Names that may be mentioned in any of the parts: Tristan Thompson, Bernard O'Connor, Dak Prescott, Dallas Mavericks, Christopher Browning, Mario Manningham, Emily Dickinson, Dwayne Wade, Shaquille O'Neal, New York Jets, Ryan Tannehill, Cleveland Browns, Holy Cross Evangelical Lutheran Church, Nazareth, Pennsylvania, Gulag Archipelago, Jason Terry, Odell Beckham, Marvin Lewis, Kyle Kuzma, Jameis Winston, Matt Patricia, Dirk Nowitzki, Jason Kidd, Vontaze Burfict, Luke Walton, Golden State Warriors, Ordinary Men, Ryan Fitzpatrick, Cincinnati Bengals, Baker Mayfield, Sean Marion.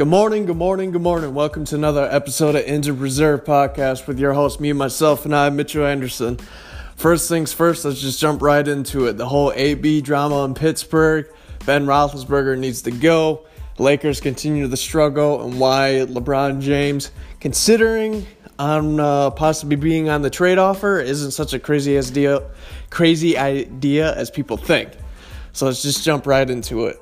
Good morning. Welcome to another episode of Injured Reserve Podcast with your host, me, myself, and I, Mitchell Anderson. First things first, let's just jump right into it. The whole AB drama in Pittsburgh, Ben Roethlisberger needs to go, Lakers continue the struggle, and why LeBron James, considering on possibly being on the trade offer, isn't such a crazy idea as people think. So let's just jump right into it.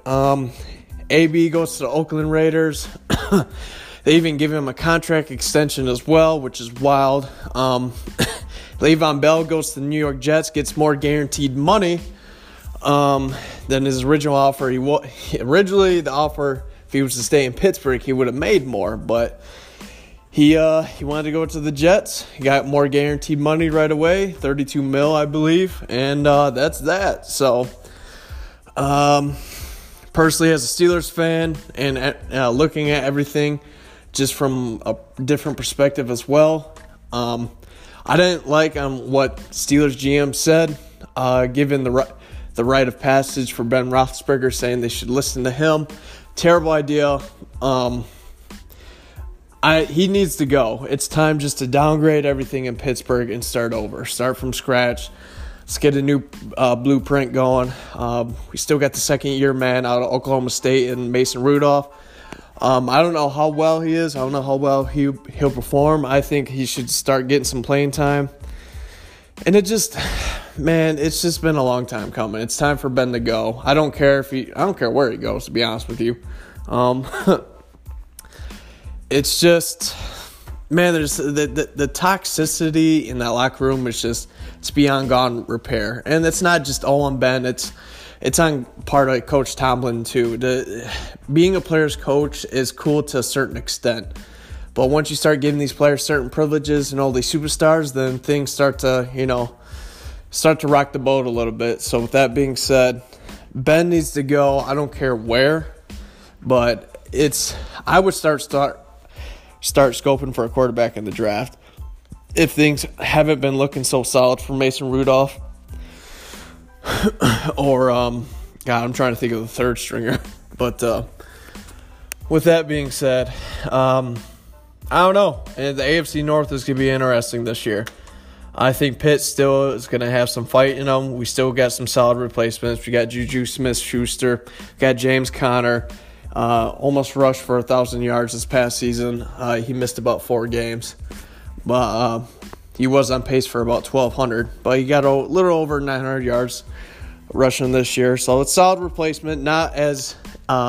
AB goes to the Oakland Raiders. They even give him a contract extension as well, which is wild. Le'Veon Bell goes to the New York Jets, gets more guaranteed money than his original offer. Originally, the offer, if he was to stay in Pittsburgh, he would have made more, but he wanted to go to the Jets. He got more guaranteed money right away, $32 million, I believe, and that's that. So, personally, as a Steelers fan and looking at everything just from a different perspective as well, I didn't like what Steelers GM said, given the rite of passage for Ben Roethlisberger, saying they should listen to him. Terrible idea. He needs to go. It's time just to downgrade everything in Pittsburgh and start over. Start from scratch. Let's get a new blueprint going. We still got the second-year man out of Oklahoma State and Mason Rudolph. I don't know how well he is. I don't know how well he'll perform. I think he should start getting some playing time. And it's just been a long time coming. It's time for Ben to go. I don't care I don't care where he goes, to be honest with you. It's just, man, there's the toxicity in that locker room is just, it's beyond beyond repair. And it's not just all on Ben. It's on part of Coach Tomlin, too. Being a player's coach is cool to a certain extent. But once you start giving these players certain privileges and all these superstars, then things start to rock the boat a little bit. So with that being said, Ben needs to go. I don't care where. But I would start scoping for a quarterback in the draft if things haven't been looking so solid for Mason Rudolph or God, I'm trying to think of the third stringer. But with that being said, I don't know. The AFC North is going to be interesting this year. I think Pitt still is going to have some fight in them. We still got some solid replacements. We got Juju Smith-Schuster. We got James Conner. Almost rushed for 1,000 yards this past season. He missed about 4 games. But he was on pace for about 1,200. But he got a little over 900 yards rushing this year. So it's solid replacement. He's not as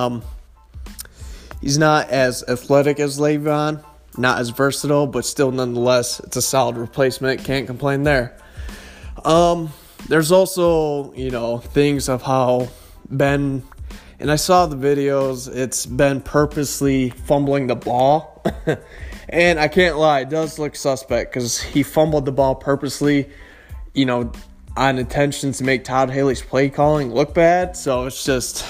athletic as Le'Veon. Not as versatile, but still nonetheless, it's a solid replacement. Can't complain there. There's also, things of how Ben... And I saw the videos. It's been purposely fumbling the ball. And I can't lie, it does look suspect because he fumbled the ball purposely, on intentions to make Todd Haley's play calling look bad. So it's just,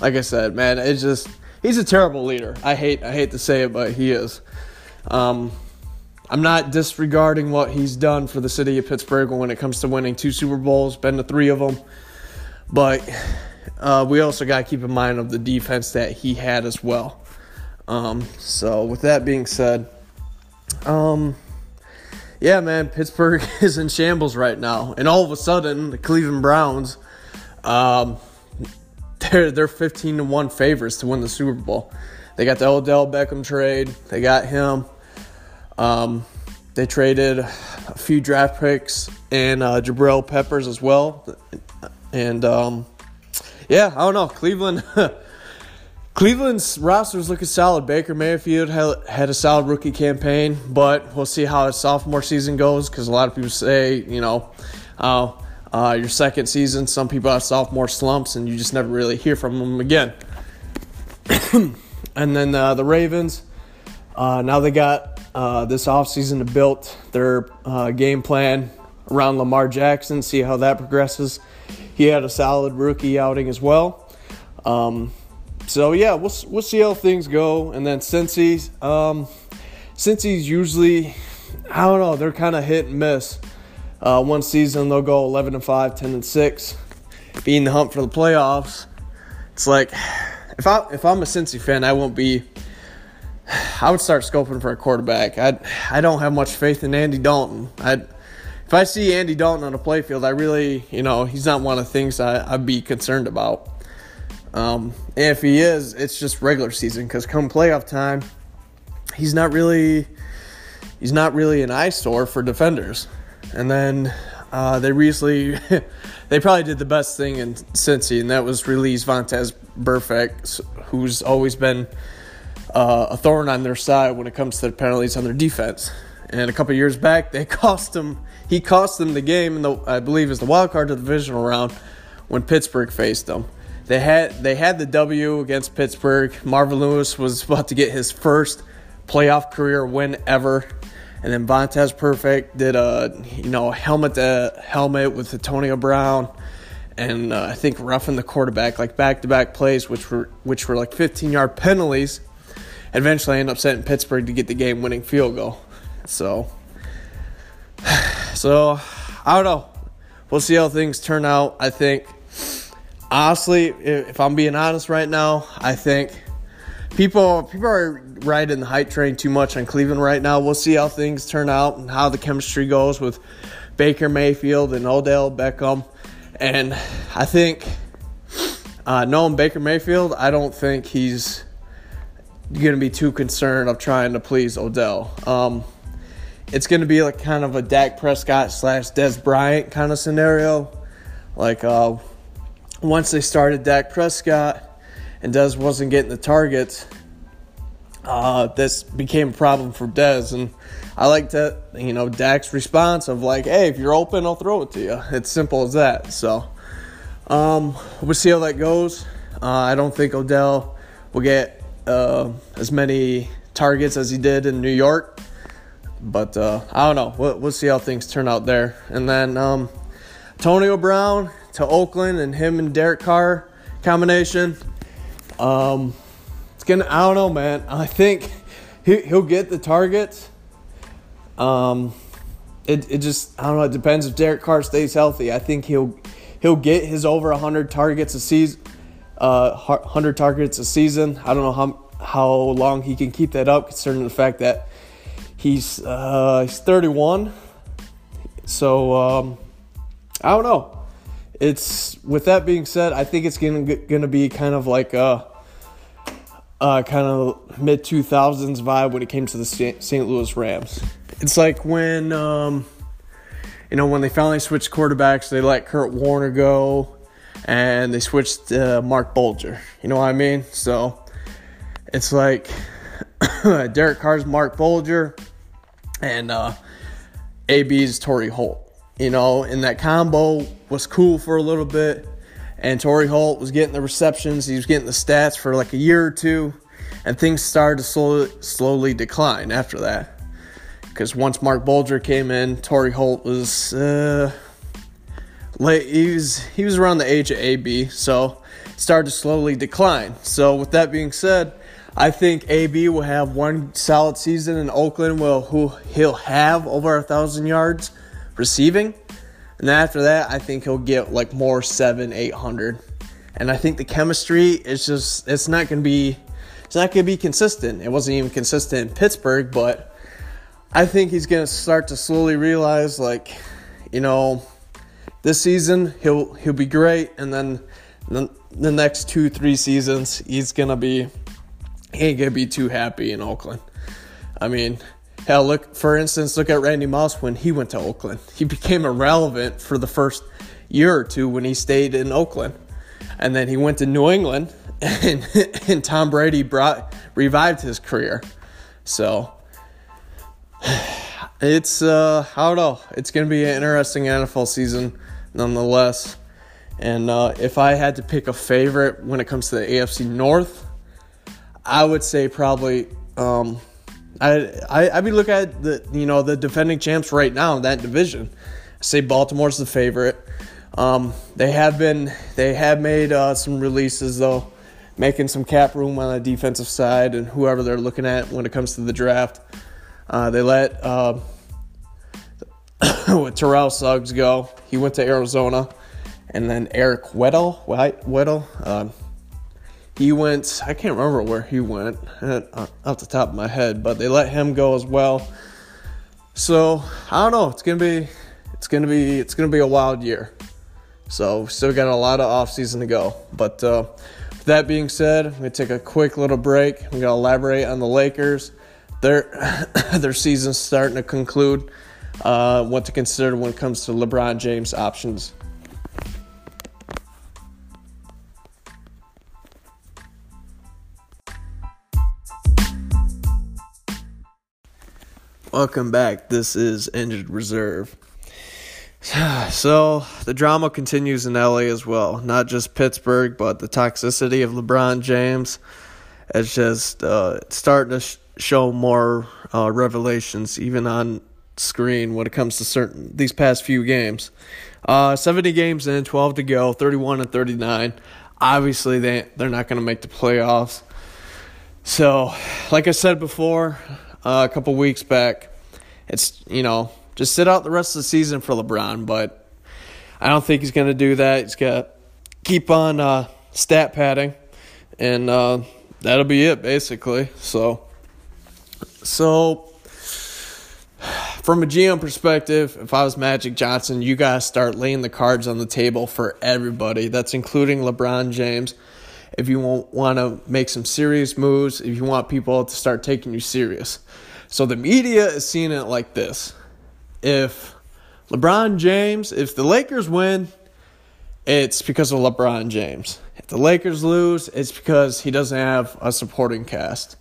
like I said, man, it's just, he's a terrible leader. I hate to say it, but he is. I'm not disregarding what he's done for the city of Pittsburgh when it comes to winning 2 Super Bowls, been to 3 of them. But... we also got to keep in mind of the defense that he had as well. So with that being said, yeah, man, Pittsburgh is in shambles right now. And all of a sudden, the Cleveland Browns, they're 15-1 favorites to win the Super Bowl. They got the Odell Beckham trade. They got him. They traded a few draft picks and Jabril Peppers as well. And... yeah, I don't know. Cleveland's roster's looking solid. Baker Mayfield had a solid rookie campaign, but we'll see how his sophomore season goes because a lot of people say, your second season, some people have sophomore slumps and you just never really hear from them again. And then the Ravens, now they got this offseason to build their game plan around Lamar Jackson, see how that progresses. He had a solid rookie outing as well. So, yeah, we'll see how things go. And then Cincy's usually, I don't know, they're kind of hit and miss. One season they'll go 11-5, 10-6, be in the hunt for the playoffs. It's like if I'm a Cincy fan, I won't be I would start scoping for a quarterback. I don't have much faith in Andy Dalton. If I see Andy Dalton on a play field, I really, he's not one of the things I'd be concerned about. And if he is, it's just regular season, because come playoff time, he's not really an eyesore for defenders. And then they recently they probably did the best thing in Cincy, and that was release Vontaze Burfict, who's always been a thorn on their side when it comes to the penalties on their defense. And a couple years back, he cost them the game, in the, I believe, is the wild card to the divisional round when Pittsburgh faced them. They had the W against Pittsburgh. Marvin Lewis was about to get his first playoff career win ever, and then Vontaze Burfict did a helmet to helmet with Antonio Brown, and I think roughing the quarterback, like back-to-back plays, which were like 15-yard penalties. Eventually, ended up setting Pittsburgh to get the game-winning field goal. So I don't know. We'll see how things turn out. I think, honestly, if I'm being honest right now, I think people are riding the hype train too much on Cleveland right now. We'll see how things turn out and how the chemistry goes with Baker Mayfield and Odell Beckham. And I think, knowing Baker Mayfield, I don't think he's going to be too concerned of trying to please Odell. It's going to be like kind of a Dak Prescott / Dez Bryant kind of scenario. Like once they started Dak Prescott and Dez wasn't getting the targets, this became a problem for Dez. And I like to, Dak's response of like, hey, if you're open, I'll throw it to you. It's simple as that. So we'll see how that goes. I don't think Odell will get as many targets as he did in New York. But I don't know. We'll see how things turn out there. And then Antonio Brown to Oakland, and him and Derek Carr combination. I don't know, man. I think he'll get the targets. It just, I don't know. It depends if Derek Carr stays healthy. I think he'll get his over 100 targets a season. 100 targets a season. I don't know how long he can keep that up, considering the fact that he's 31, so I don't know. It's, with that being said, I think it's gonna be kind of like a kind of mid-2000s vibe when it came to the St. Louis Rams. It's like when when they finally switched quarterbacks, they let Kurt Warner go, and they switched to Mark Bolger. You know what I mean? So it's like Derek Carr's Mark Bolger, and AB's Torrey Holt. And that combo was cool for a little bit. And Torrey Holt was getting the receptions. He was getting the stats for like a year or two. And things started to slowly decline after that. Because once Mark Bolger came in, Torrey Holt was late. He was around the age of AB. So it started to slowly decline. So with that being said, I think AB will have one solid season in Oakland he'll have over 1,000 yards receiving. And after that, I think he'll get like more 700-800. And I think the chemistry is just, it's not going to be consistent. It wasn't even consistent in Pittsburgh, but I think he's going to start to slowly realize, like, this season he'll be great, and then the next 2-3 seasons he ain't going to be too happy in Oakland. I mean, hell, look at Randy Moss when he went to Oakland. He became irrelevant for the first year or two when he stayed in Oakland. And then he went to New England, and Tom Brady revived his career. So it's, I don't know. It's going to be an interesting NFL season nonetheless. And if I had to pick a favorite when it comes to the AFC North, I would say probably I'd be looking at the defending champs right now in that division. I say Baltimore's the favorite. They have made some releases though, making some cap room on the defensive side and whoever they're looking at when it comes to the draft. They let Terrell Suggs go. He went to Arizona, and then Eric Weddle. He went, I can't remember where he went off the top of my head, but they let him go as well. So I don't know. It's gonna be a wild year. So we still got a lot of offseason to go. But with that being said, I'm gonna take a quick little break. I'm gonna elaborate on the Lakers. Their season's starting to conclude. What to consider when it comes to LeBron James options. Welcome back. This is Injured Reserve. So the drama continues in LA as well. Not just Pittsburgh, but the toxicity of LeBron James. It's just starting to show more revelations, even on screen, when it comes to certain these past few games. 70 games in, 12 to go, 31-39. Obviously, they're not going to make the playoffs. So, like I said before, a couple weeks back, it's, just sit out the rest of the season for LeBron, but I don't think he's going to do that. He's got to keep on stat padding, and that'll be it, basically. So from a GM perspective, if I was Magic Johnson, you got to start laying the cards on the table for everybody. That's including LeBron James. If you want to make some serious moves, if you want people to start taking you serious. So the media is seeing it like this. If the Lakers win, it's because of LeBron James. If the Lakers lose, it's because he doesn't have a supporting cast.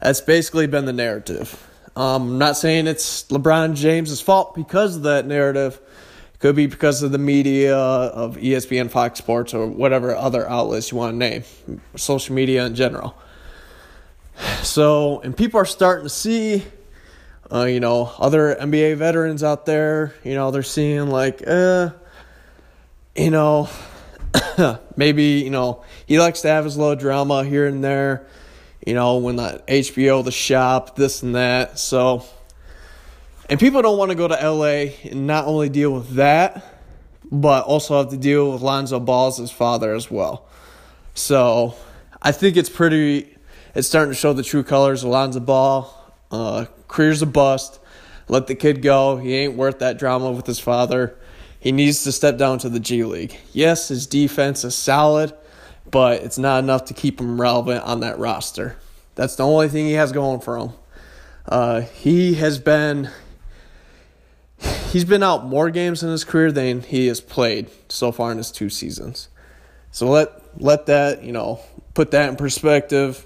That's basically been the narrative. I'm not saying it's LeBron James' fault because of that narrative. Could be because of the media, of ESPN, Fox Sports, or whatever other outlets you want to name, social media in general. So, and people are starting to see, other NBA veterans out there, they're seeing like, maybe, he likes to have his little drama here and there, when the HBO, The Shop, this and that, so... And people don't want to go to LA and not only deal with that, but also have to deal with Lonzo Ball's his father as well. So I think it's starting to show the true colors of Lonzo Ball. Career's a bust. Let the kid go. He ain't worth that drama with his father. He needs to step down to the G League. Yes, his defense is solid, but it's not enough to keep him relevant on that roster. That's the only thing he has going for him. He's been out more games in his career than he has played so far in his two seasons. So let that, put that in perspective.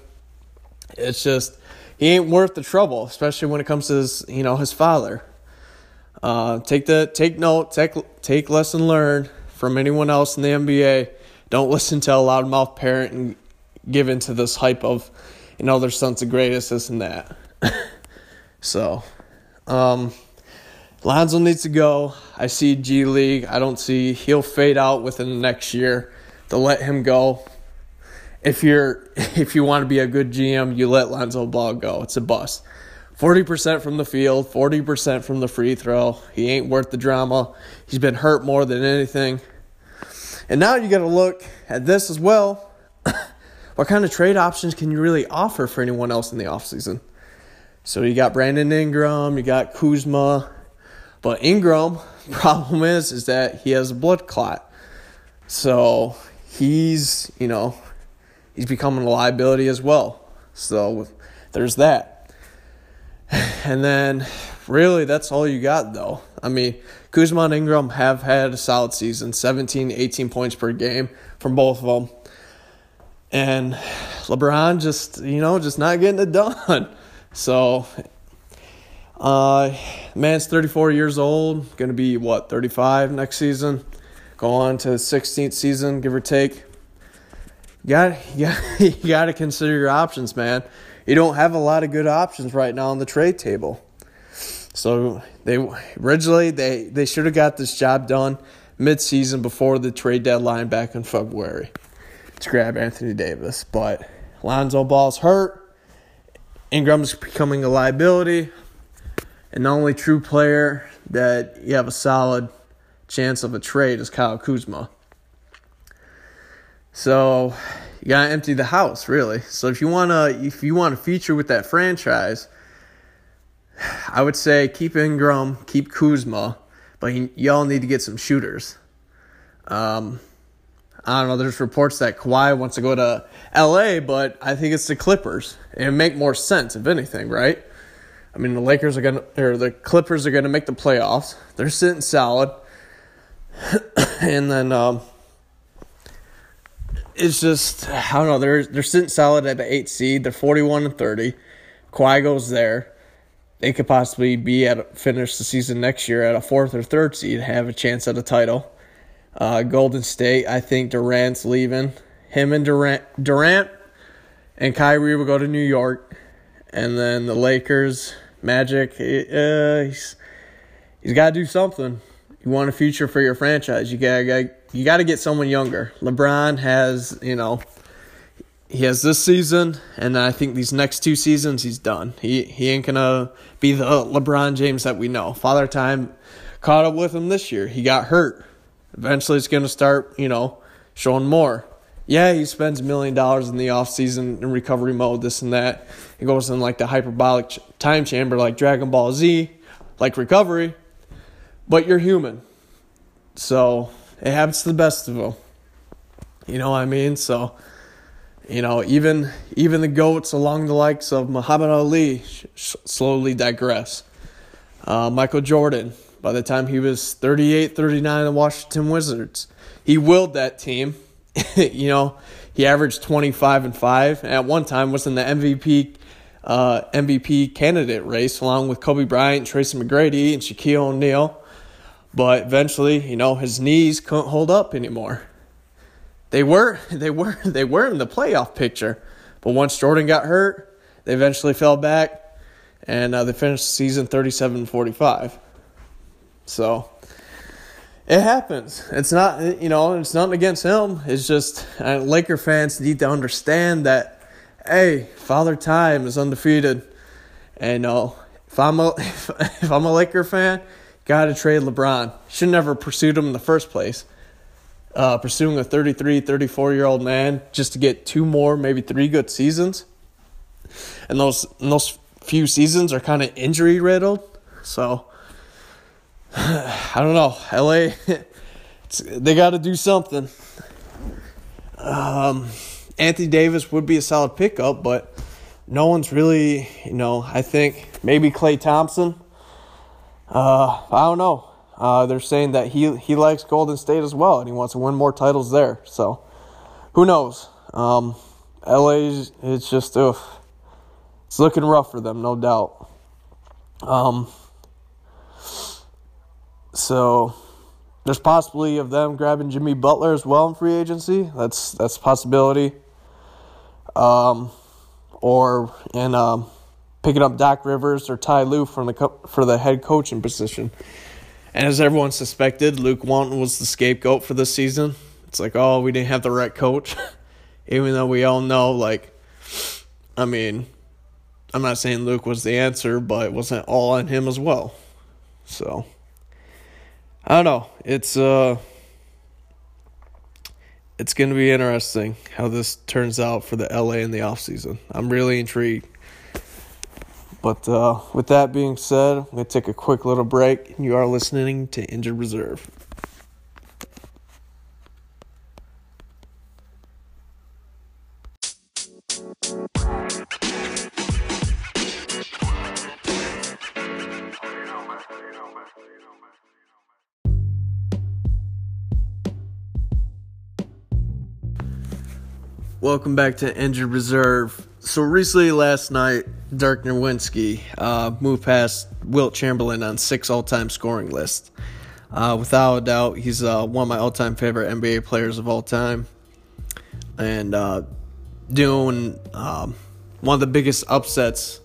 It's just he ain't worth the trouble, especially when it comes to his, his father. Take note, take lesson learned from anyone else in the NBA. Don't listen to a loudmouth parent and give in to this hype of, their son's the greatest, this and that. So, Lonzo needs to go. I see G League. I don't see he'll fade out within the next year. To let him go. If you want to be a good GM, you let Lonzo Ball go. It's a bust. 40% from the field, 40% from the free throw. He ain't worth the drama. He's been hurt more than anything. And now you got to look at this as well. What kind of trade options can you really offer for anyone else in the offseason? So you got Brandon Ingram, you got Kuzma. But Ingram, problem is that he has a blood clot. So he's becoming a liability as well. So there's that. And then really that's all you got though. I mean, Kuzma and Ingram have had a solid season, 17, 18 points per game from both of them. And LeBron just not getting it done. So... man's 34 years old, going to be, 35 next season, go on to the 16th season, give or take. You got to consider your options, man. You don't have a lot of good options right now on the trade table. So they should have got this job done mid-season before the trade deadline back in February to grab Anthony Davis. But Lonzo Ball's hurt. Ingram's becoming a liability. And the only true player that you have a solid chance of a trade is Kyle Kuzma. So You gotta empty the house, really. So if you wanna feature with that franchise, I would say keep Ingram, keep Kuzma, but y'all need to get some shooters. I don't know. There's reports that Kawhi wants to go to L.A., but I think it's the Clippers. It would make more sense, if anything, right? I mean, the Clippers are gonna make the playoffs. They're sitting solid, and then it's just, I don't know. They're sitting solid at the 8th seed. They're 41-30. Kawhi goes there. They could possibly finish the season next year at a 4th or 3rd seed, have a chance at a title. Golden State, I think Durant's leaving. Him and Durant and Kyrie will go to New York. And then the Lakers, Magic, he's got to do something. You want a future for your franchise. You got to get someone younger. LeBron has, he has this season, and I think these next 2 seasons he's done. He ain't going to be the LeBron James that we know. Father Time caught up with him this year. He got hurt. Eventually it's going to start, showing more. Yeah, he spends $1 million in the offseason in recovery mode, this and that. He goes in like the hyperbolic time chamber like Dragon Ball Z, like recovery. But you're human. So it happens to the best of them. You know what I mean? So, even the GOATs along the likes of Muhammad Ali slowly digress. Michael Jordan, by the time he was 38, 39 in Washington Wizards, he willed that team. He averaged 25 and 5. At one time was in the MVP candidate race along with Kobe Bryant, Tracy McGrady, and Shaquille O'Neal. But eventually, his knees couldn't hold up anymore. They were in the playoff picture, but once Jordan got hurt, they eventually fell back, and they finished the season 37-45. So it happens. It's not, it's nothing against him. It's just Laker fans need to understand that, hey, Father Time is undefeated, and if I'm a Laker fan. Got to trade LeBron. Should never have pursued him in the first place. Pursuing a 33, 34-year-old man just to get 2 more, maybe 3 good seasons. And those few seasons are kind of injury-riddled. So, I don't know. LA, they got to do something. Anthony Davis would be a solid pickup, but no one's really, I think maybe Klay Thompson. I don't know. They're saying that he likes Golden State as well, and he wants to win more titles there. So, who knows? LA, it's just, it's looking rough for them, no doubt. So, there's possibility of them grabbing Jimmy Butler as well in free agency. That's a possibility. Picking up Doc Rivers or Ty Lue for the head coaching position. And as everyone suspected, Luke Walton was the scapegoat for this season. It's like, oh, we didn't have the right coach. Even though we all know, I'm not saying Luke was the answer, but it wasn't all on him as well. So, I don't know. It's going to be interesting how this turns out for the LA in the offseason. I'm really intrigued. But with that being said, I'm going to take a quick little break. You are listening to Injured Reserve. Welcome back to Injured Reserve. So recently last night, Dirk Nowitzki moved past Wilt Chamberlain on 6 all-time scoring list. Without a doubt, he's one of my all-time favorite NBA players of all time. And doing one of the biggest upsets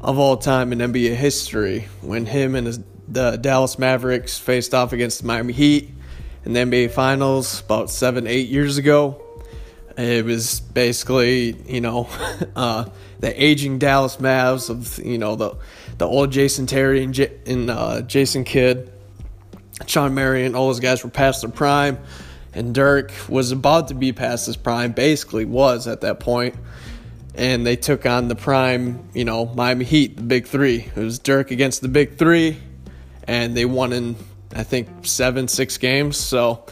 of all time in NBA history when him and the Dallas Mavericks faced off against the Miami Heat in the NBA Finals about 7-8 years ago. It was basically, the aging Dallas Mavs of, the old Jason Terry and Jason Kidd, Sean Marion, all those guys were past their prime. And Dirk was about to be past his prime, basically was at that point. And they took on the prime, Miami Heat, the big three. It was Dirk against the big three, and they won in, I think, 6 games. So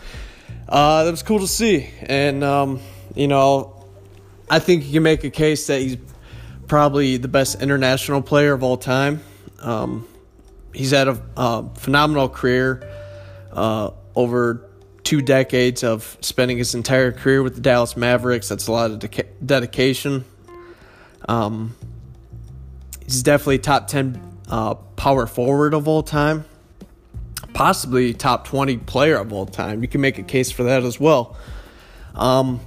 that was cool to see. And, I think you can make a case that he's probably the best international player of all time. He's had a phenomenal career, over 2 decades of spending his entire career with the Dallas Mavericks. That's a lot of dedication. He's definitely top 10 power forward of all time, possibly top 20 player of all time. You can make a case for that as well. I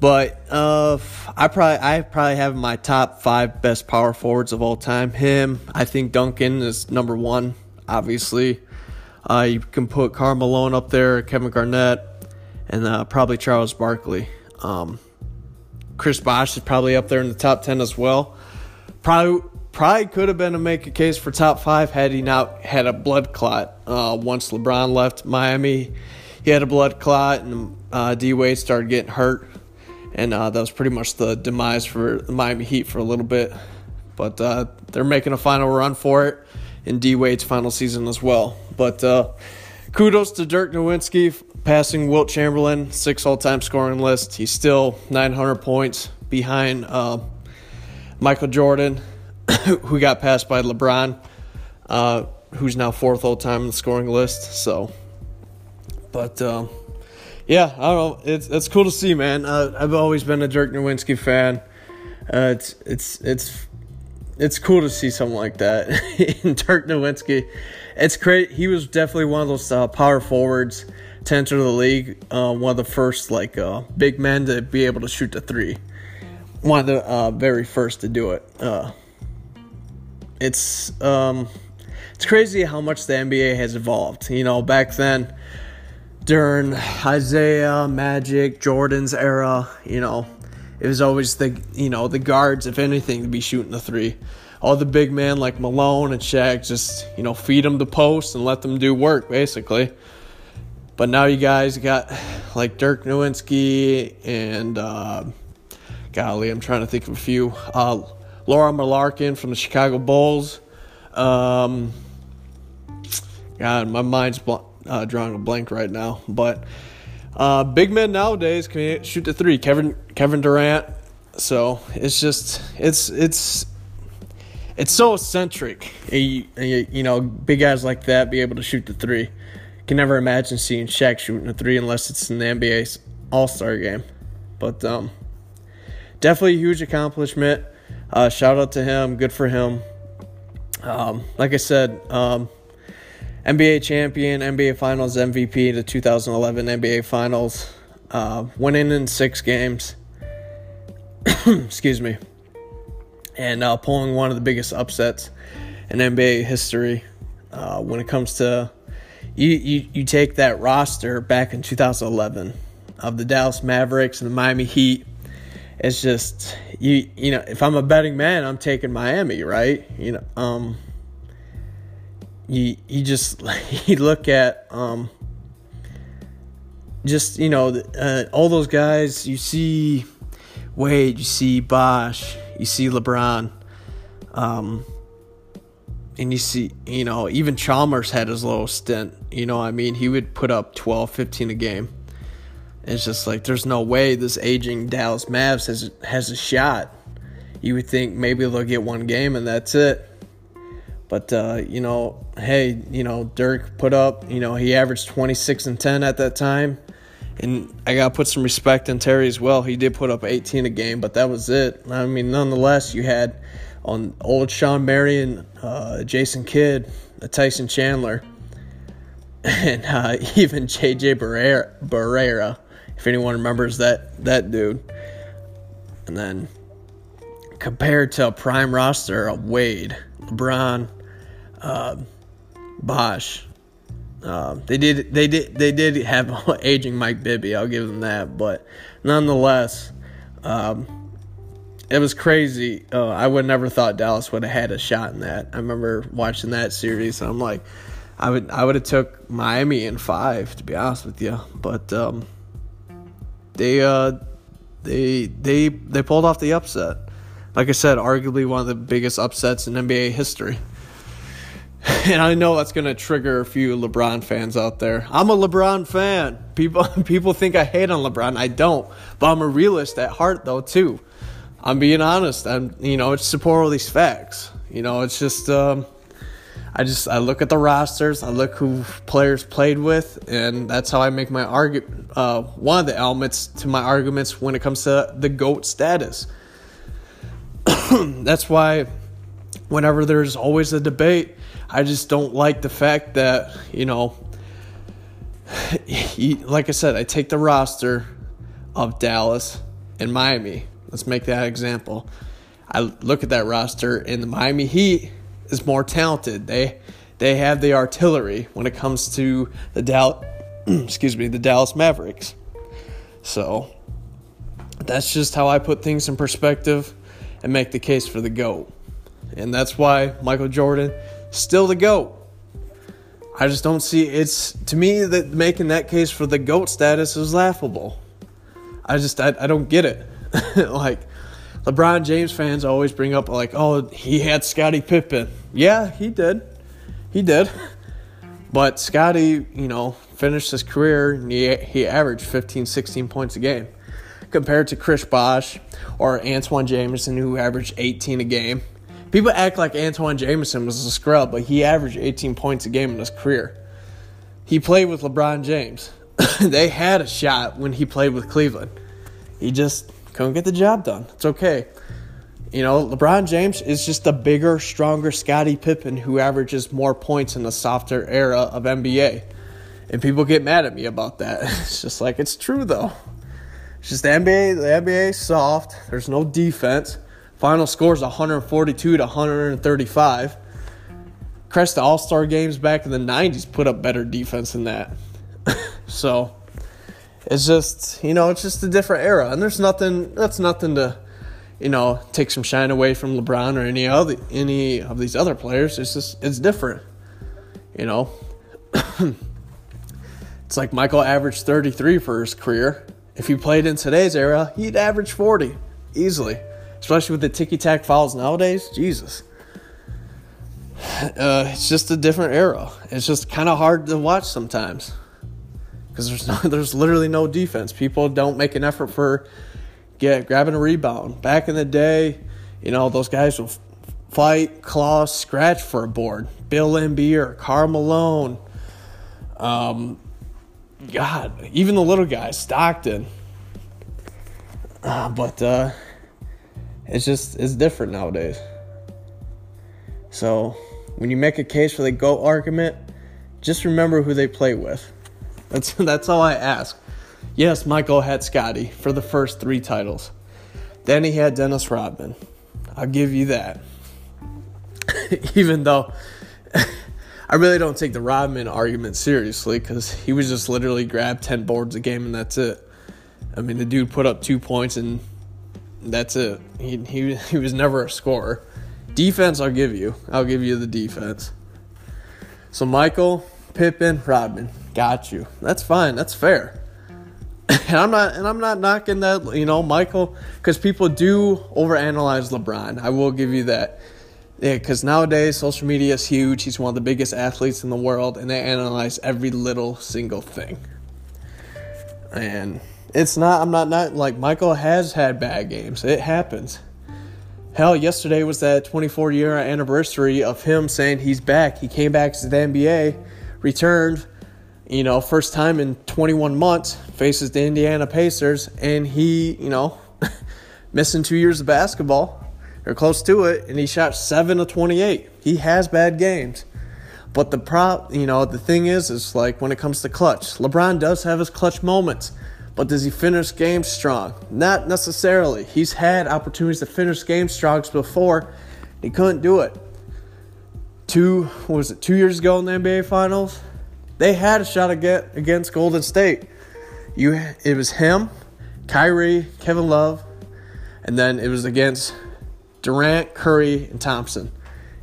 probably have my top 5 best power forwards of all time. Him, I think Duncan is number one, obviously. You can put Karl Malone up there, Kevin Garnett, and probably Charles Barkley. Chris Bosh is probably up there in the top 10 as well. Probably could have been to make a case for top 5 had he not had a blood clot. Once LeBron left Miami, he had a blood clot, and D-Wade started getting hurt. And that was pretty much the demise for the Miami Heat for a little bit. But they're making a final run for it in D-Wade's final season as well. But kudos to Dirk Nowitzki passing Wilt Chamberlain, 6 all-time scoring list. He's still 900 points behind Michael Jordan, who got passed by LeBron, who's now 4th all-time in the scoring list. So, but I don't know. It's cool to see, man. I've always been a Dirk Nowitzki fan. It's cool to see something like that in Dirk Nowitzki. It's great. He was definitely one of those power forwards to enter the league. One of the first big men to be able to shoot the three. One of the very first to do it. It's crazy how much the NBA has evolved. Back then, during Isaiah, Magic, Jordan's era, it was always the guards, if anything, to be shooting the three. All the big men like Malone and Shaq just, feed them the post and let them do work, basically. But now you guys got Dirk Nowitzki and, I'm trying to think of a few. Laura Malarkin from the Chicago Bulls. My mind's drawing a blank right now. But big men nowadays can shoot the three. Kevin Durant. So it's just it's so eccentric. Big guys like that be able to shoot the three. Can never imagine seeing Shaq shooting a three unless it's in the NBA's All-Star game. But definitely a huge accomplishment. Shout out to him. Good for him. Like I said, NBA champion, NBA Finals MVP, the 2011 NBA Finals. Winning in 6 games. Excuse me. And pulling one of the biggest upsets in NBA history. When it comes to you take that roster back in 2011 of the Dallas Mavericks and the Miami Heat. It's just if I'm a betting man, I'm taking Miami, right? You look at all those guys. You see Wade, you see Bosh, you see LeBron, and you see, even Chalmers had his little stint. He would put up 12, 15 a game. It's just there's no way this aging Dallas Mavs has a shot. You would think maybe they'll get one game and that's it. But, Dirk put up, he averaged 26 and 10 at that time. And I got to put some respect in Terry as well. He did put up 18 a game, but that was it. Nonetheless, you had on old Sean Marion, Jason Kidd, Tyson Chandler, and even J.J. Barrera, if anyone remembers that dude. And then compared to a prime roster of Wade, LeBron, Bosh. They did have aging Mike Bibby. I'll give them that, but nonetheless, it was crazy. I would never thought Dallas would have had a shot in that. I remember watching that series. And I'm I would have took Miami in 5 to be honest with you, but they pulled off the upset. Like I said, arguably one of the biggest upsets in NBA history. And I know that's going to trigger a few LeBron fans out there. I'm a LeBron fan. People think I hate on LeBron. I don't. But I'm a realist at heart, though, too. I'm being honest. I it's support all these facts. You know, it's just, I look at the rosters. I look who players played with. And that's how I make my argument, one of the elements to my arguments when it comes to the GOAT status. That's why whenever there's always a debate, I just don't like the fact that, you know, like I said, I take the roster of Dallas and Miami. Let's make that example. I look at that roster, and the Miami Heat is more talented. They have the artillery when it comes to the Dallas Mavericks. So that's just how I put things in perspective and make the case for the GOAT. And that's why Michael Jordan, still the GOAT. I just don't see it's to me that making that case for the GOAT status is laughable. I don't get it. Like LeBron James fans always bring up like, oh, he had Scottie Pippen. Yeah, he did. But Scottie, you know, finished his career and he averaged 15, 16 points a game compared to Chris Bosh or Antoine Jameson, who averaged 18 a game. People act like Antoine Jameson was a scrub, but he averaged 18 points a game in his career. He played with LeBron James. They had a shot when he played with Cleveland. He just couldn't get the job done. It's okay. You know, LeBron James is just a bigger, stronger Scottie Pippen who averages more points in the softer era of NBA. And people get mad at me about that. It's just like, it's true, though. It's just the NBA. The NBA is soft. There's no defense. Final score is 142 to 135. Crest, the All-Star games back in the 90s put up better defense than that. So, it's just, you know, it's just a different era. And there's nothing, that's nothing to, you know, take some shine away from LeBron or any of these other players. It's just, it's different, you know. It's like Michael averaged 33 for his career. If he played in today's era, he'd average 40 easily. Especially with the ticky-tack fouls nowadays. Jesus. It's just a different era. It's just kind of hard to watch sometimes. Because there's literally no defense. People don't make an effort for grabbing a rebound. Back in the day, you know, those guys will fight, claw, scratch for a board. Bill Laimbeer, Karl Malone. God, even the little guys, Stockton. It's just, it's different nowadays. So, when you make a case for the GOAT argument, just remember who they play with. That's all I ask. Yes, Michael had Scottie for the first 3 titles. Then he had Dennis Rodman. I'll give you that. Even though I really don't take the Rodman argument seriously because he was just literally grabbed 10 boards a game and that's it. I mean, the dude put up 2 points and that's it. He was never a scorer. Defense, I'll give you. I'll give you the defense. So Michael, Pippen, Rodman, got you. That's fine. That's fair. And I'm not knocking that. You know, Michael, because people do overanalyze LeBron. I will give you that. Yeah, because nowadays social media is huge. He's one of the biggest athletes in the world, and they analyze every little single thing. And it's not, I'm not like Michael has had bad games. It happens. Hell, yesterday was that 24-year anniversary of him saying he's back. He came back to the NBA, returned, you know, first time in 21 months, faces the Indiana Pacers, and he, you know, missing 2 years of basketball, or close to it, and he shot 7 of 28. He has bad games. But the thing is like when it comes to clutch, LeBron does have his clutch moments. But does he finish games strong? Not necessarily. He's had opportunities to finish games strong before. He couldn't do it. 2 years ago in the NBA Finals? They had a shot against Golden State. It was him, Kyrie, Kevin Love, and then it was against Durant, Curry, and Thompson.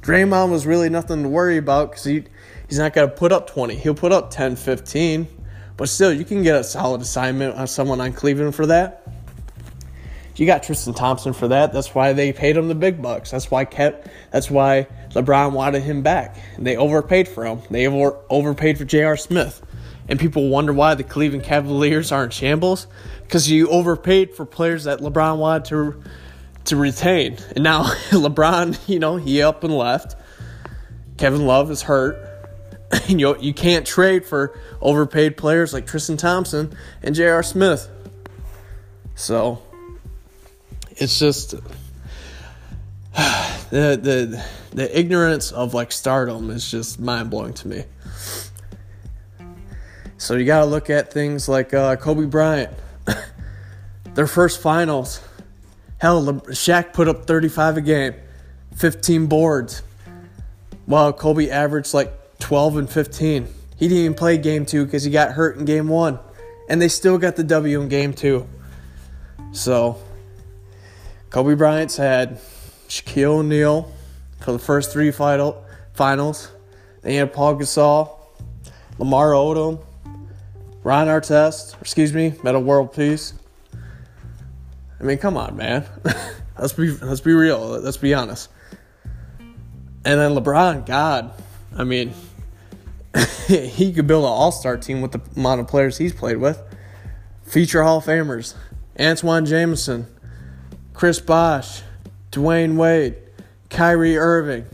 Draymond was really nothing to worry about because he's not going to put up 20. He'll put up 10, 15. But still, you can get a solid assignment on someone on Cleveland for that. You got Tristan Thompson for that. That's why they paid him the big bucks. That's why LeBron wanted him back. They overpaid for him. They overpaid for J.R. Smith. And people wonder why the Cleveland Cavaliers are in shambles. Because you overpaid for players that LeBron wanted to retain. And now LeBron, he up and left. Kevin Love is hurt. You can't trade for overpaid players like Tristan Thompson and J.R. Smith. So it's just the ignorance of stardom is just mind-blowing to me. So you got to look at things like Kobe Bryant. Their first finals. Hell, Shaq put up 35 a game, 15 boards. While Kobe averaged 12 and 15. He didn't even play game 2 because he got hurt in game 1. And they still got the W in game 2. So Kobe Bryant's had Shaquille O'Neal for the first three finals. Then you had Paul Gasol, Lamar Odom, Ron Artest, Metal World Peace. I mean, come on, man. Let's be real. Let's be honest. And then LeBron, God, I mean, he could build an all-star team with the amount of players he's played with. Future Hall of Famers, Antoine Jameson, Chris Bosh, Dwayne Wade, Kyrie Irving,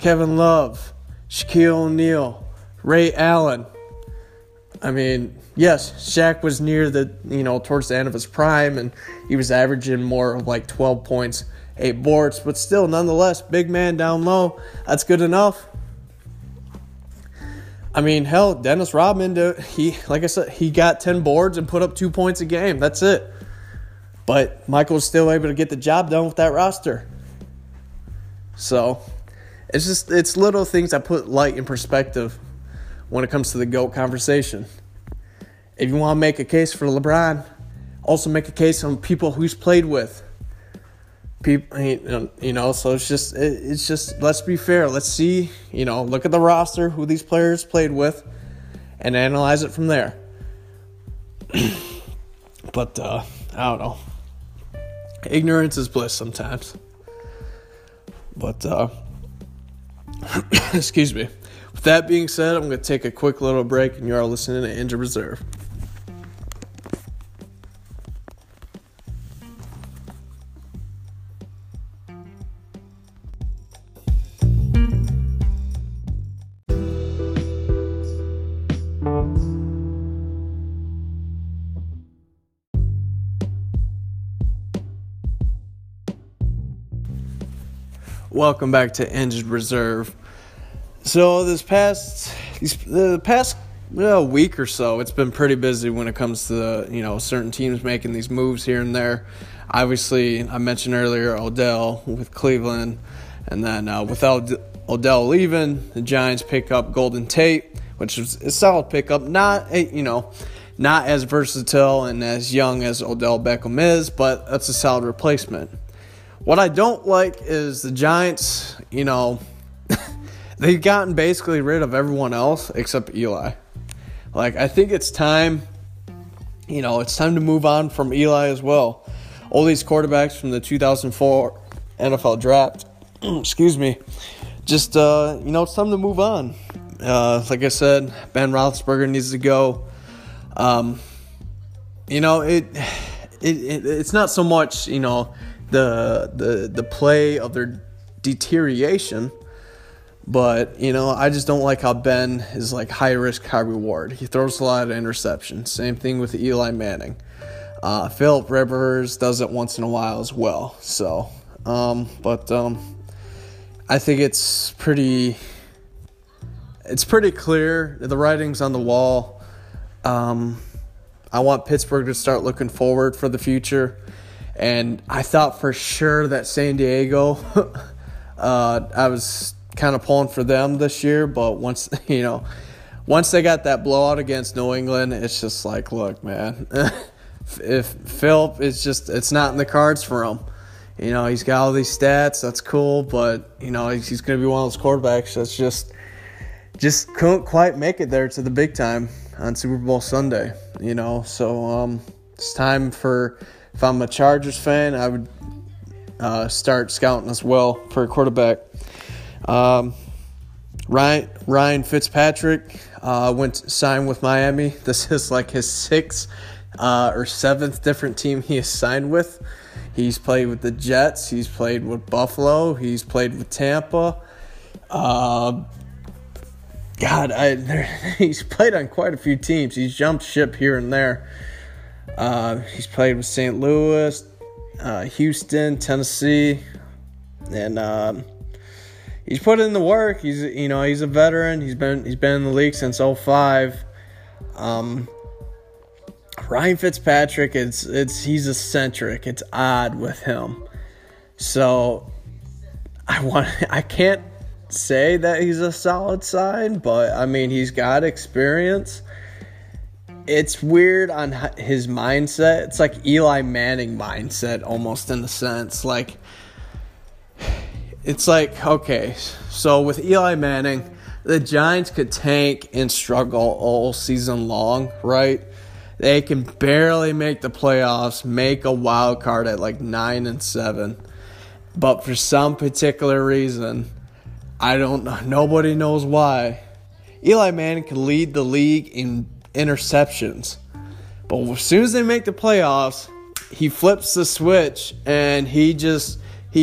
Kevin Love, Shaquille O'Neal, Ray Allen. I mean, yes, Shaq was near the, towards the end of his prime, and he was averaging more of 12 points, 8 boards, but still, nonetheless, big man down low, that's good enough. I mean, hell, Dennis Rodman, he got 10 boards and put up 2 points a game. That's it. But Michael was still able to get the job done with that roster. So it's little things that put light in perspective when it comes to the GOAT conversation. If you want to make a case for LeBron, also make a case on people he's played with. So it's just let's be fair. Let's see, look at the roster, who these players played with, and analyze it from there. But I don't know. Ignorance is bliss sometimes. But excuse me. With that being said, I'm going to take a quick little break, and you are listening to Injured Reserve. Welcome back to Injured Reserve. So the past week or so, it's been pretty busy when it comes to certain teams making these moves here and there. Obviously, I mentioned earlier Odell with Cleveland, and then without Odell leaving, the Giants pick up Golden Tate, which is a solid pickup. Not as versatile and as young as Odell Beckham is, but that's a solid replacement. What I don't like is the Giants, they've gotten basically rid of everyone else except Eli. I think it's time, to move on from Eli as well. All these quarterbacks from the 2004 NFL draft, it's time to move on. Like I said, Ben Roethlisberger needs to go. It's not so much, the play of their deterioration, but I just don't like how Ben is high risk, high reward. He throws a lot of interceptions. Same thing with Eli Manning. Philip Rivers does it once in a while as well. So, I think it's pretty clear. The writing's on the wall. I want Pittsburgh to start looking forward for the future. And I thought for sure that San Diego, I was kind of pulling for them this year. But once they got that blowout against New England, it's just look, man, if Philip it's not in the cards for him. He's got all these stats. That's cool. But, he's going to be one of those quarterbacks that's just just couldn't quite make it there to the big time on Super Bowl Sunday, you know. So it's time for, if I'm a Chargers fan, I would start scouting as well for a quarterback. Ryan Fitzpatrick went to sign with Miami. This is like his sixth or seventh different team he has signed with. He's played with the Jets. He's played with Buffalo. He's played with Tampa. He's played on quite a few teams. He's jumped ship here and there. He's played with St. Louis, Houston, Tennessee, and he's put in the work. He's a veteran. He's been in the league since 2005. Ryan Fitzpatrick, he's eccentric. It's odd with him. So I can't say that he's a solid sign, but I mean, he's got experience. It's weird on his mindset. It's like Eli Manning mindset almost, in a sense. Like, it's like, okay, so with Eli Manning, the Giants could tank and struggle all season long, right? They can barely make the playoffs, make a wild card at like 9-7. But for some particular reason, I don't know, nobody knows why, Eli Manning can lead the league in interceptions. But as soon as they make the playoffs, he flips the switch and he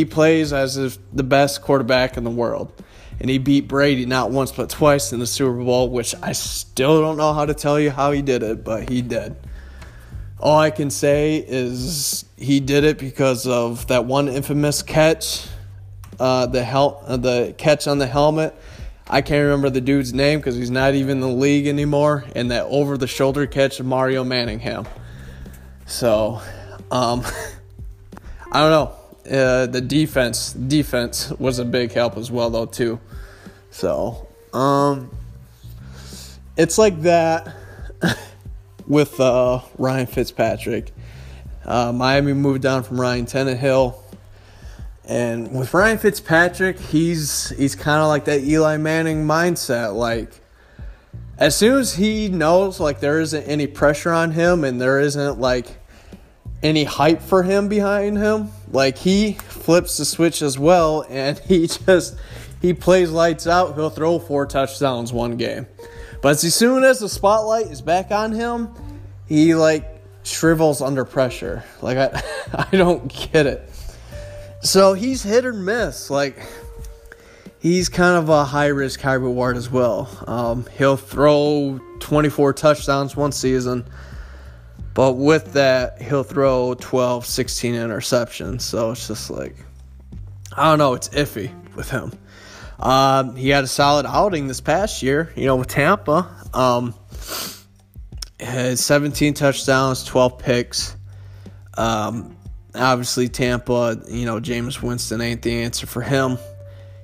plays as if the best quarterback in the world. And he beat Brady not once but twice in the Super Bowl, which I still don't know how to tell you how he did it, but he did. All I can say is he did it because of that one infamous catch, the catch on the helmet. I can't remember the dude's name because he's not even in the league anymore, and that over-the-shoulder catch of Mario Manningham. So, I don't know. The defense was a big help as well, though, too. So, it's like that with Ryan Fitzpatrick. Miami moved on from Ryan Tannehill. And with Ryan Fitzpatrick, he's kind of like that Eli Manning mindset. Like, as soon as he knows, like, there isn't any pressure on him and there isn't, like, any hype for him behind him, like, he flips the switch as well, and he plays lights out. He'll throw 4 touchdowns one game, but as soon as the spotlight is back on him, he, like, shrivels under pressure. Like, I don't get it. So he's hit or miss. Like, he's kind of a high risk, high reward as well. He'll throw 24 touchdowns one season. But with that, he'll throw 12, 16 interceptions. So it's just like, I don't know. It's iffy with him. He had a solid outing this past year, you know, with Tampa. Had 17 touchdowns, 12 picks. Obviously, Tampa, you know, Jameis Winston ain't the answer for him.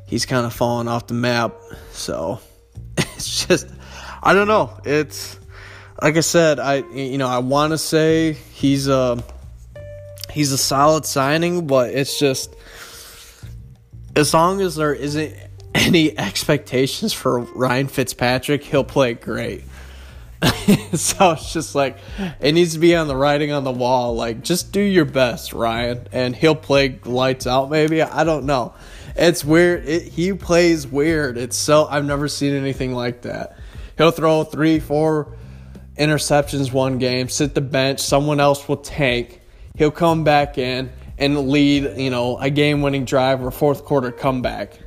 He's kind of fallen off the map. So it's just, I don't know. It's, like I said, I want to say he's a solid signing, but it's just, as long as there isn't any expectations for Ryan Fitzpatrick, he'll play great. So it's just like, it needs to be on the writing on the wall. Like, just do your best, Ryan, and he'll play lights out. Maybe, I don't know. It's weird. He plays weird. It's so, I've never seen anything like that. He'll throw 3-4. Interceptions one game, sit the bench, someone else will tank, he'll come back in and lead, you know, a game-winning drive or fourth quarter comeback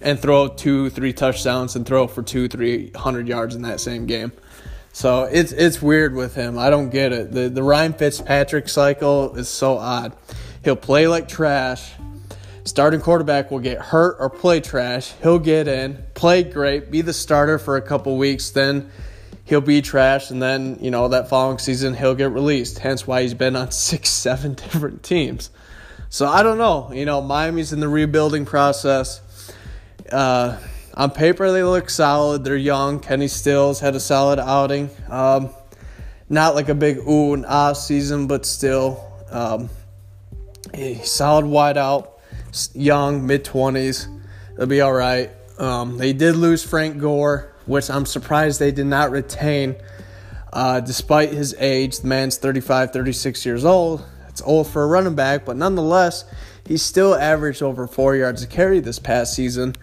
and throw 2-3 touchdowns and throw for 200-300 yards in that same game. So it's weird with him. I don't get it. The Ryan Fitzpatrick cycle is so odd. He'll play like trash. Starting quarterback will get hurt or play trash. He'll get in, play great, be the starter for a couple weeks, then he'll be trashed, and then, you know, that following season, he'll get released. Hence why he's been on 6-7 different teams. So, I don't know. You know, Miami's in the rebuilding process. On paper, they look solid. They're young. Kenny Stills had a solid outing. Not like a big ooh and ah season, but still a solid wideout. Young, mid-20s. They'll be all right. They did lose Frank Gore, which I'm surprised they did not retain. Despite his age, the man's 35, 36 years old. It's old for a running back, but nonetheless, he still averaged over 4 yards a carry this past season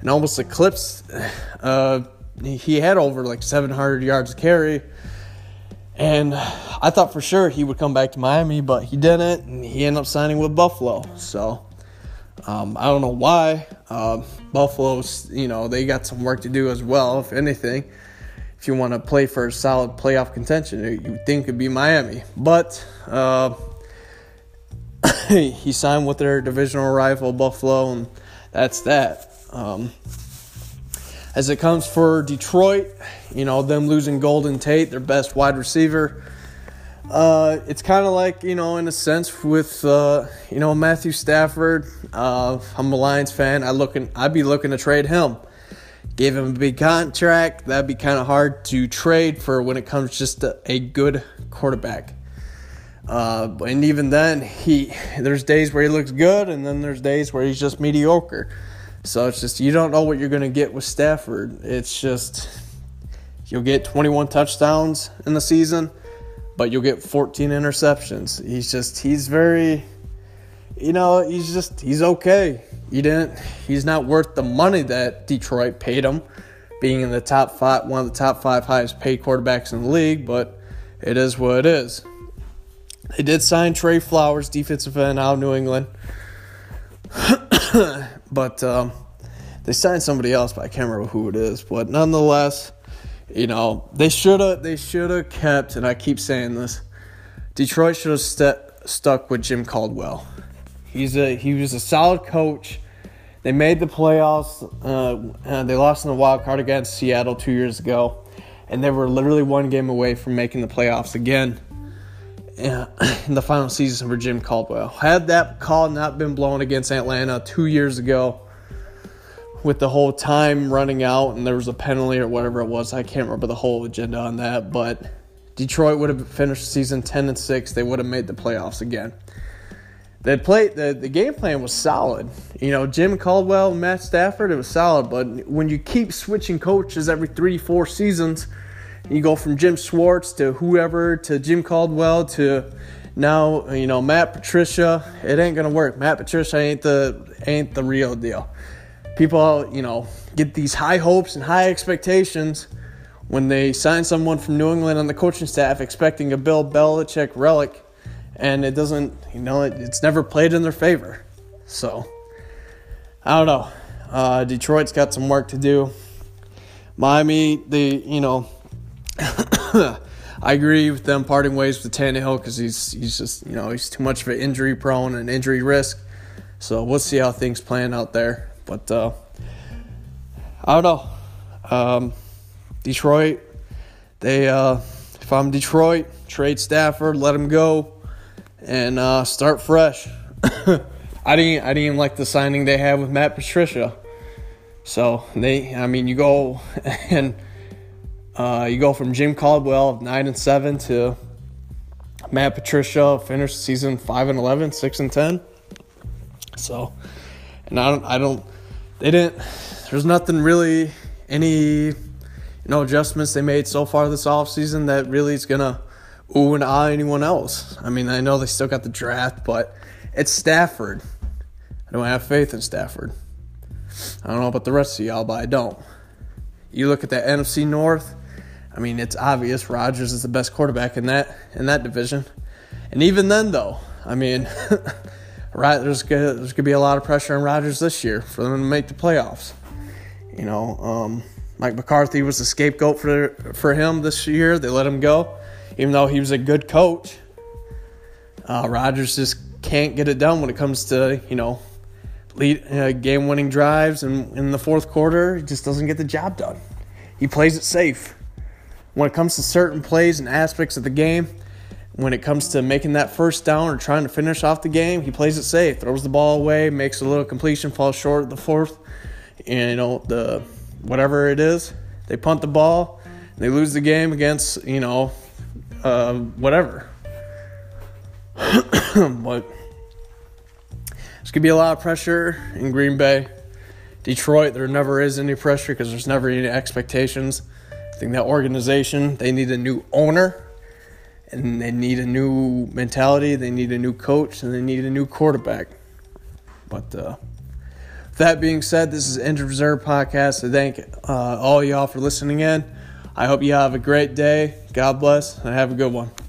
and almost eclipsed. He had over like 700 yards a carry. And I thought for sure he would come back to Miami, but he didn't, and he ended up signing with Buffalo. So, I don't know why. Buffalo's, they got some work to do as well, if anything. If you want to play for a solid playoff contention, you would think it would be Miami. But he signed with their divisional rival, Buffalo, and that's that. As it comes for Detroit, them losing Golden Tate, their best wide receiver. It's kind of like, in a sense with, Matthew Stafford. I'm a Lions fan. I'd be looking to trade him. Give him a big contract. That'd be kind of hard to trade for when it comes just to a good quarterback. And even then, there's days where he looks good, and then there's days where he's just mediocre. So it's just, you don't know what you're going to get with Stafford. It's just, you'll get 21 touchdowns in the season, but you'll get 14 interceptions. He's okay. He's not worth the money that Detroit paid him, being in the top five, one of the top five highest paid quarterbacks in the league, but it is what it is. They did sign Trey Flowers, defensive end out of New England. But they signed somebody else, but I can't remember who it is. But nonetheless, they should have kept, and I keep saying this, Detroit should have stuck with Jim Caldwell. He was a solid coach. They made the playoffs. They lost in the wild card against Seattle 2 years ago, and they were literally one game away from making the playoffs again in the final season for Jim Caldwell. Had that call not been blown against Atlanta 2 years ago with the whole time running out and there was a penalty or whatever it was, I can't remember the whole agenda on that, but Detroit would have finished the season 10-6. They would have made the playoffs again. They played the game plan was solid. Jim Caldwell and Matt Stafford, it was solid, but when you keep switching coaches every 3-4 seasons, you go from Jim Schwartz to whoever to Jim Caldwell to now, Matt Patricia. It ain't gonna work. Matt Patricia ain't the real deal. People, get these high hopes and high expectations when they sign someone from New England on the coaching staff, expecting a Bill Belichick relic, and it doesn't. It's never played in their favor. So I don't know. Detroit's got some work to do. Miami, I agree with them parting ways with Tannehill because he's just, he's too much of an injury prone and injury risk. So we'll see how things plan out there. But I don't know. Detroit, if I'm Detroit, trade Stafford, let him go, and start fresh. I didn't even like the signing they had with Matt Patricia. So you go and. You go from Jim Caldwell of 9-7 to Matt Patricia finished the season 5-11, 6-10. So, and there's nothing really, any, adjustments they made so far this offseason that really is going to ooh and ah anyone else. I know they still got the draft, but it's Stafford. I don't have faith in Stafford. I don't know about the rest of y'all, but I don't. You look at the NFC North. It's obvious Rodgers is the best quarterback in that division, and even then, though, right? There's gonna be a lot of pressure on Rodgers this year for them to make the playoffs. Mike McCarthy was the scapegoat for him this year. They let him go, even though he was a good coach. Rodgers just can't get it done when it comes to lead game-winning drives, and in the fourth quarter, he just doesn't get the job done. He plays it safe. When it comes to certain plays and aspects of the game, when it comes to making that first down or trying to finish off the game, he plays it safe, throws the ball away, makes a little completion, falls short of the fourth, and the whatever it is, they punt the ball, and they lose the game against whatever. But there's gonna be a lot of pressure in Green Bay. Detroit, there never is any pressure because there's never any expectations. I think that organization, they need a new owner, and they need a new mentality, they need a new coach, and they need a new quarterback. But that being said, this is Injured Reserve Podcast. I thank all y'all for listening in. I hope you have a great day. God bless, and have a good one.